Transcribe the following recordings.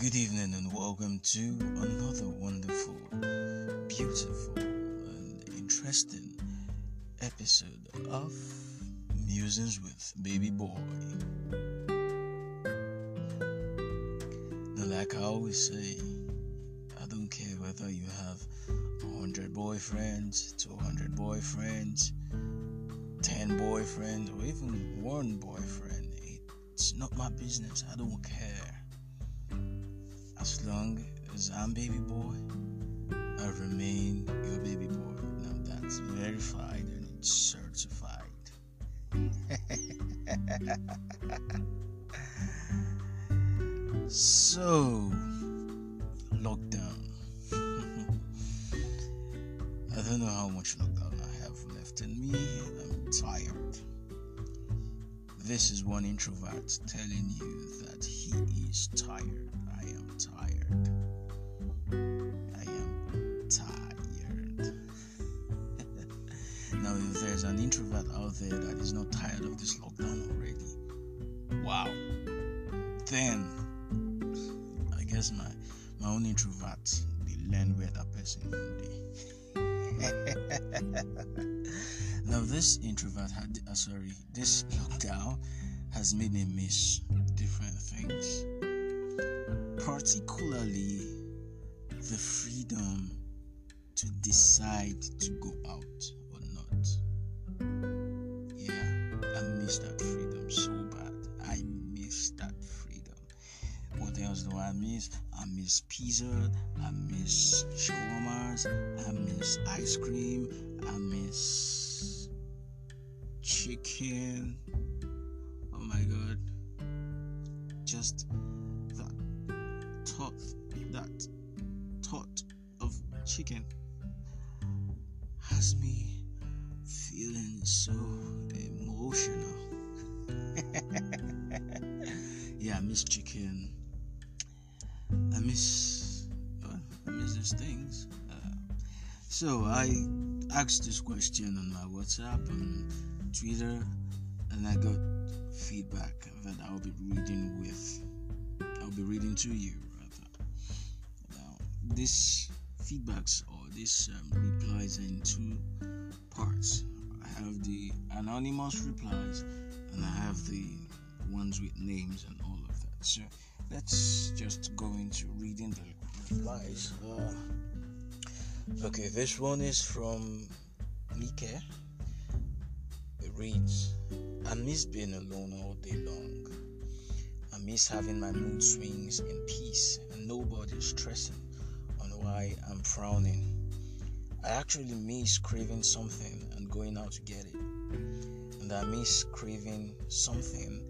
Good evening and welcome to another wonderful, beautiful and interesting episode of Musings with Baby Boy. Now, like I always say, I don't care whether you have 100 boyfriends, 200 boyfriends, 10 boyfriends, or even one boyfriend. It's not my business. I don't care. As long as I'm baby boy, I remain your baby boy. Now that's verified and it's certified. So, lockdown. I don't know how much lockdown I have left in me. I'm tired. This is one introvert telling you that he is tired. I am tired. Now, if there's an introvert out there that is not tired of this lockdown already, wow. Then, I guess my own introvert, they learn where that person can be. Now, this lockdown has made me miss different things, particularly the freedom to decide to go out or not. Yeah, I miss that freedom so bad. I miss that freedom. What else do I miss? I miss pizza, I miss shawarmas, I miss ice cream, I miss chicken. Oh my god. Just that thought of chicken has me feeling so emotional. Yeah, I miss chicken. I miss these things. So I asked this question on my WhatsApp and Twitter, and I got feedback that I'll be reading to you. Now, these feedbacks or these replies are in two parts. I have the anonymous replies, and I have the ones with names and all of that. So let's just go into reading the replies. Okay, this one is from Mike. It reads, I miss being alone all day long. I miss having my mood swings in peace and nobody stressing on why I'm frowning. I actually miss craving something and going out to get it. And I miss craving something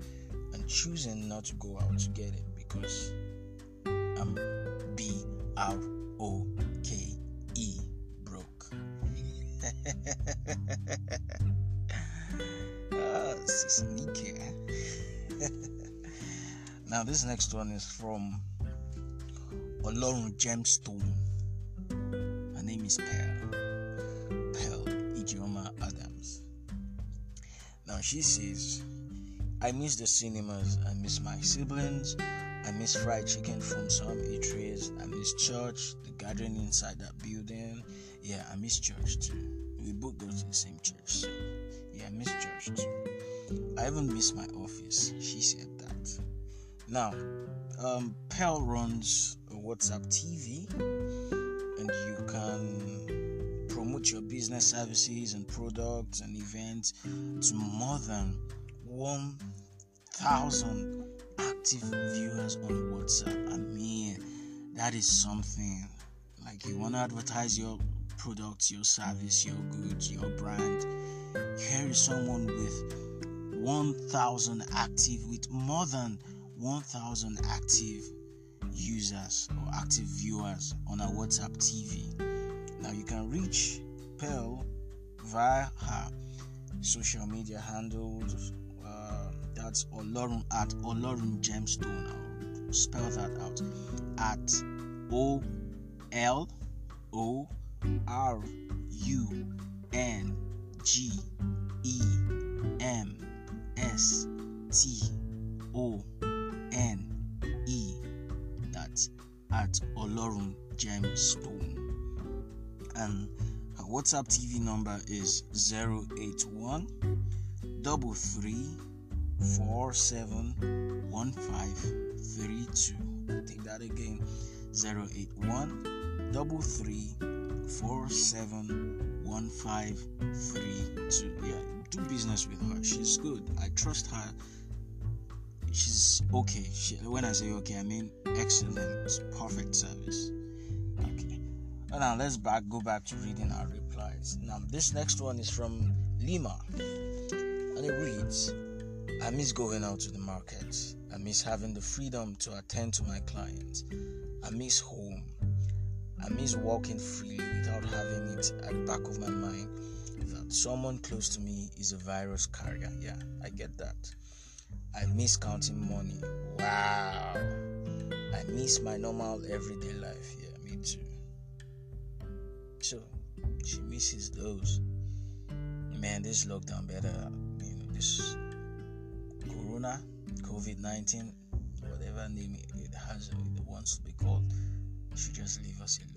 and choosing not to go out to get it because I'm broke. Broke. Sneaky. Now this next one is from Olorun Gemstone. Her name is Pearl Ijeoma Adams. Now she says, I miss the cinemas, I miss my siblings, I miss fried chicken from some eateries, I miss church, the gathering inside that building. Yeah, I miss church too. We both go to the same church, so yeah, I miss church too. I even miss my office, she said that. Now, Pearl runs a WhatsApp TV, and you can promote your business services and products and events to more than 1,000 active viewers on WhatsApp. I mean, that is something. Like, you want to advertise your product, your service, your goods, your brand. Here is someone with 1,000 active, with more than 1,000 active users or active viewers on a WhatsApp TV. Now you can reach Pearl via her social media handles. That's Olorun at Olorun Gemstone. I'll spell that out. At Olorungemstone. That's at Olorun Gemstone. And her WhatsApp TV number is 081 3347 1532. I'll take that again. 081 3347 1532. Yeah, do business with her. She's good. I trust her. She's okay. When I say okay, I mean excellent, perfect service. Okay. Well, now let's go back to reading our replies. Now this next one is from Lima, and it reads, I miss going out to the market. I miss having the freedom to attend to my clients. I miss home. I miss walking freely without having it at the back of my mind that someone close to me is a virus carrier. Yeah, I get that. I miss counting money. Wow. I miss my normal everyday life. Yeah, me too. So, she misses those. Man, this lockdown better. You know, this Corona, COVID-19, whatever name it has, it wants to be called, should just leave us alone.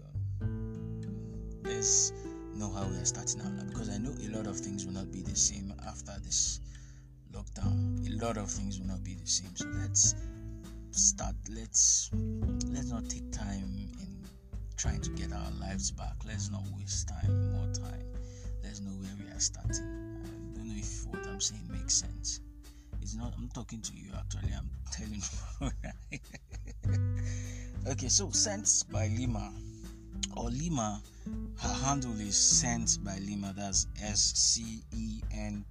Let's know how we are starting out now, because I know a lot of things will not be the same after this lockdown. A lot of things will not be the same. So let's start. Let's not take time in trying to get our lives back. Let's not waste more time. Let's know where we are starting. I don't know if what I'm saying makes sense. It's not. I'm talking to you actually. I'm telling you. Okay, so Scents by Lima, or Lima, her handle is Scents by Lima. That's SCENTSBYLIMMAH.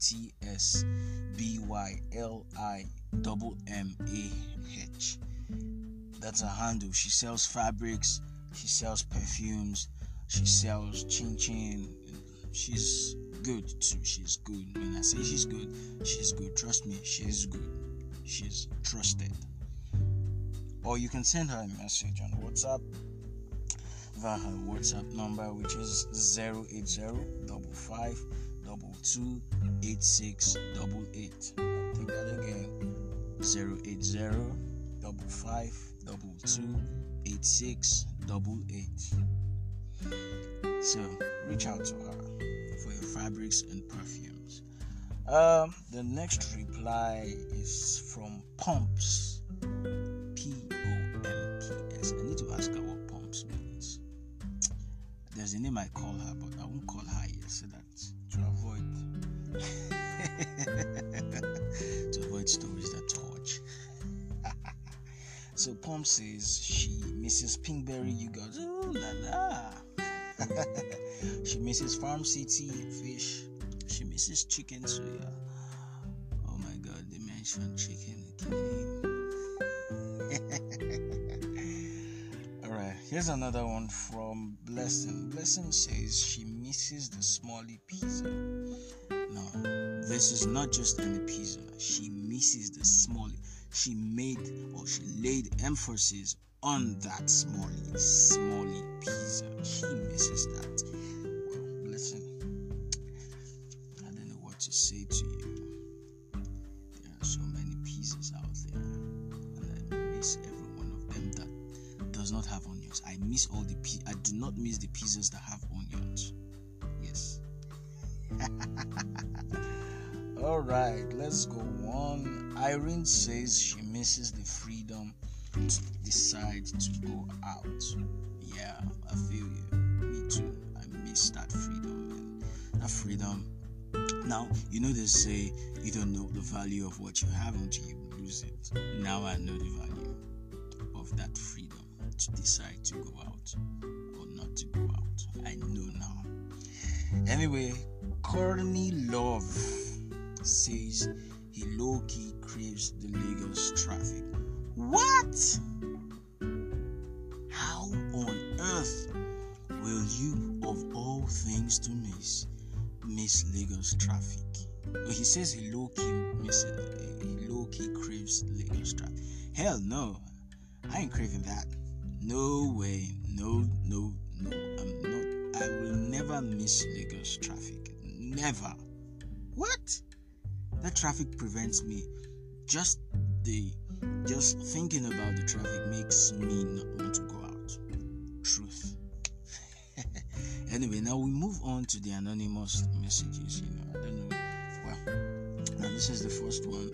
That's her handle. She sells fabrics, she sells perfumes, she sells chin. She's good too. She's good. When I say she's good. Trust me, she's good. She's trusted. Or you can send her a message on WhatsApp via her WhatsApp number, which is 080 55 22 86 88. I'll take that again. 080 55 22 86 88. So reach out to her for your fabrics and perfumes. The next reply is from Pumps. I need to ask her what Pumps means. There's a name I call her, but I won't call her yet, so that to avoid stories that touch. So Pumps says she misses Pinkberry. You guys, ooh la la. She misses Farm City fish. She misses chicken soya. Oh my God, they mentioned chicken. Here's another one from Blessing. Blessing says she misses the Smalley pizza. No, this is not just any pizza. She misses the Smalley. She laid emphasis on that Smalley pizza. She misses that. Well, Blessing, I don't know what to say to you. There are so many pizzas out there, and I miss every one of them that does not have on. I miss all the I do not miss the pizzas that have onions. Yes. All right, let's go on. Irene says she misses the freedom to decide to go out. Yeah, I feel you. Me too. I miss that freedom. That freedom. Now, you know they say you don't know the value of what you have until you lose it. Now I know the value of that freedom. To decide to go out or not to go out. I know now. Anyway, Corny Love says he low-key craves the Lagos traffic. What? How on earth will you, of all things to miss Lagos traffic? He says he low-key craves Lagos traffic. Hell no. I ain't craving that. No way, no, I'm not. I will never miss Lagos traffic. Never. What? That traffic prevents me. Just thinking about the traffic makes me not want to go out. Anyway, now we move on to the anonymous messages. I don't know. Wow. And this is the first one.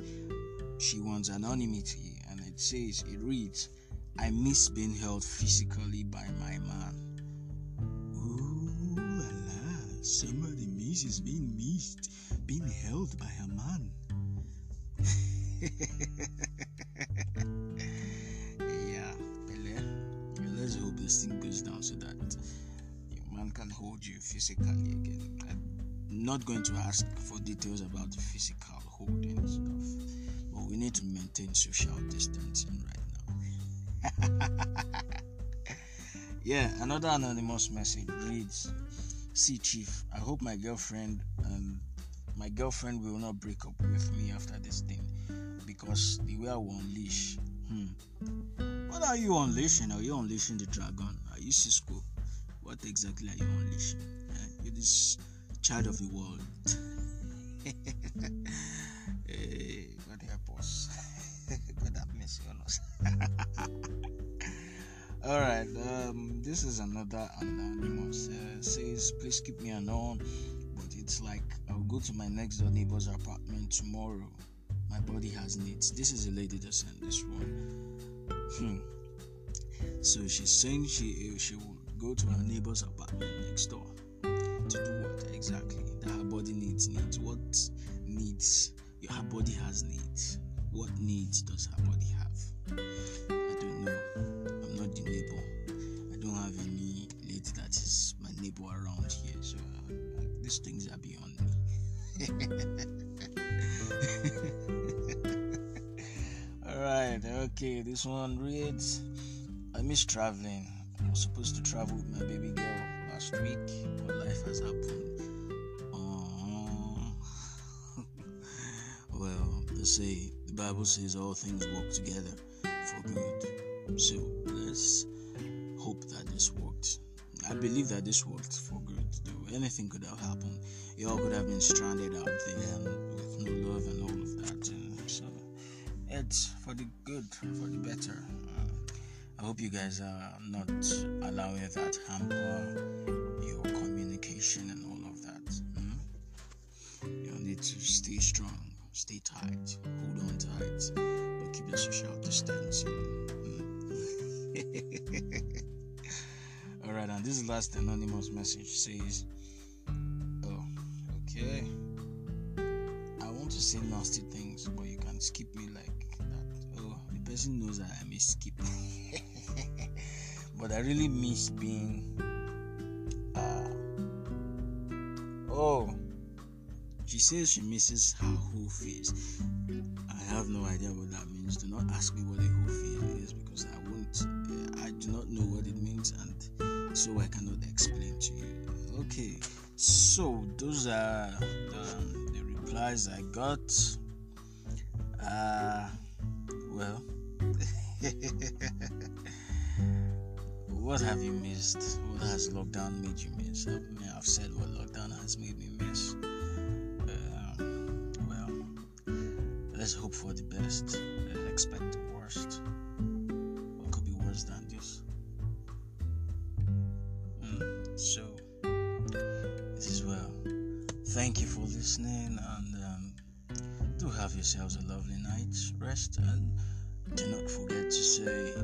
She wants anonymity, and it says, it reads, I miss being held physically by my man. Ooh, alas, somebody misses being missed, being held by a man. Yeah, let's hope this thing goes down so that your man can hold you physically again. I'm not going to ask for details about the physical holding and stuff, but we need to maintain social distancing right now. Yeah, another anonymous message reads, see Chief, I hope my girlfriend will not break up with me after this thing, because the way I will unleash. What are you unleashing? Are you unleashing the dragon? Are you Cisco? What exactly are you unleashing? You're this child of the world. Hey, God help us. God have mercy on us. Alright, this is another anonymous. Says, please keep me unknown, but it's like I'll go to my next door neighbor's apartment tomorrow. My body has needs. This is a lady that sent this one. So she's saying she will go to her neighbor's apartment next door to do what exactly? That her body needs. What needs? Her body has needs. What needs does her body have? I don't know. I'm not the neighbor. I don't have any lady that is my neighbor around here. So these things are beyond me. Alright, okay, this one reads, I miss traveling. I was supposed to travel with my baby girl last week, but life has happened. Well, let's say the Bible says all things work together for good. So let's hope that this worked. I believe that this worked for good, though anything could have happened. You all could have been stranded out there and with no love and all of that. So it's for the good, for the better. I hope you guys are not allowing that hamper your communication and all of that. You need to stay strong, stay tight, hold on tight, but keep the social distancing. Alright, and this last anonymous message says, oh, okay, I want to say nasty things, but you can skip me like that. Oh, the person knows that I may skip. But I really miss being she says she misses her whole face. I have no idea what that means. Do not ask me what a whole face is, because I won't. I do not know what it means, and so I cannot explain to you. Okay, so those are the replies I got. Well, what have you missed? What has lockdown made you miss? I've said what lockdown has made me miss. Let's hope for the best. Let's expect the worst. What could be worse than this? So, it is well. Thank you for listening, and do have yourselves a lovely night. Rest, and do not forget to say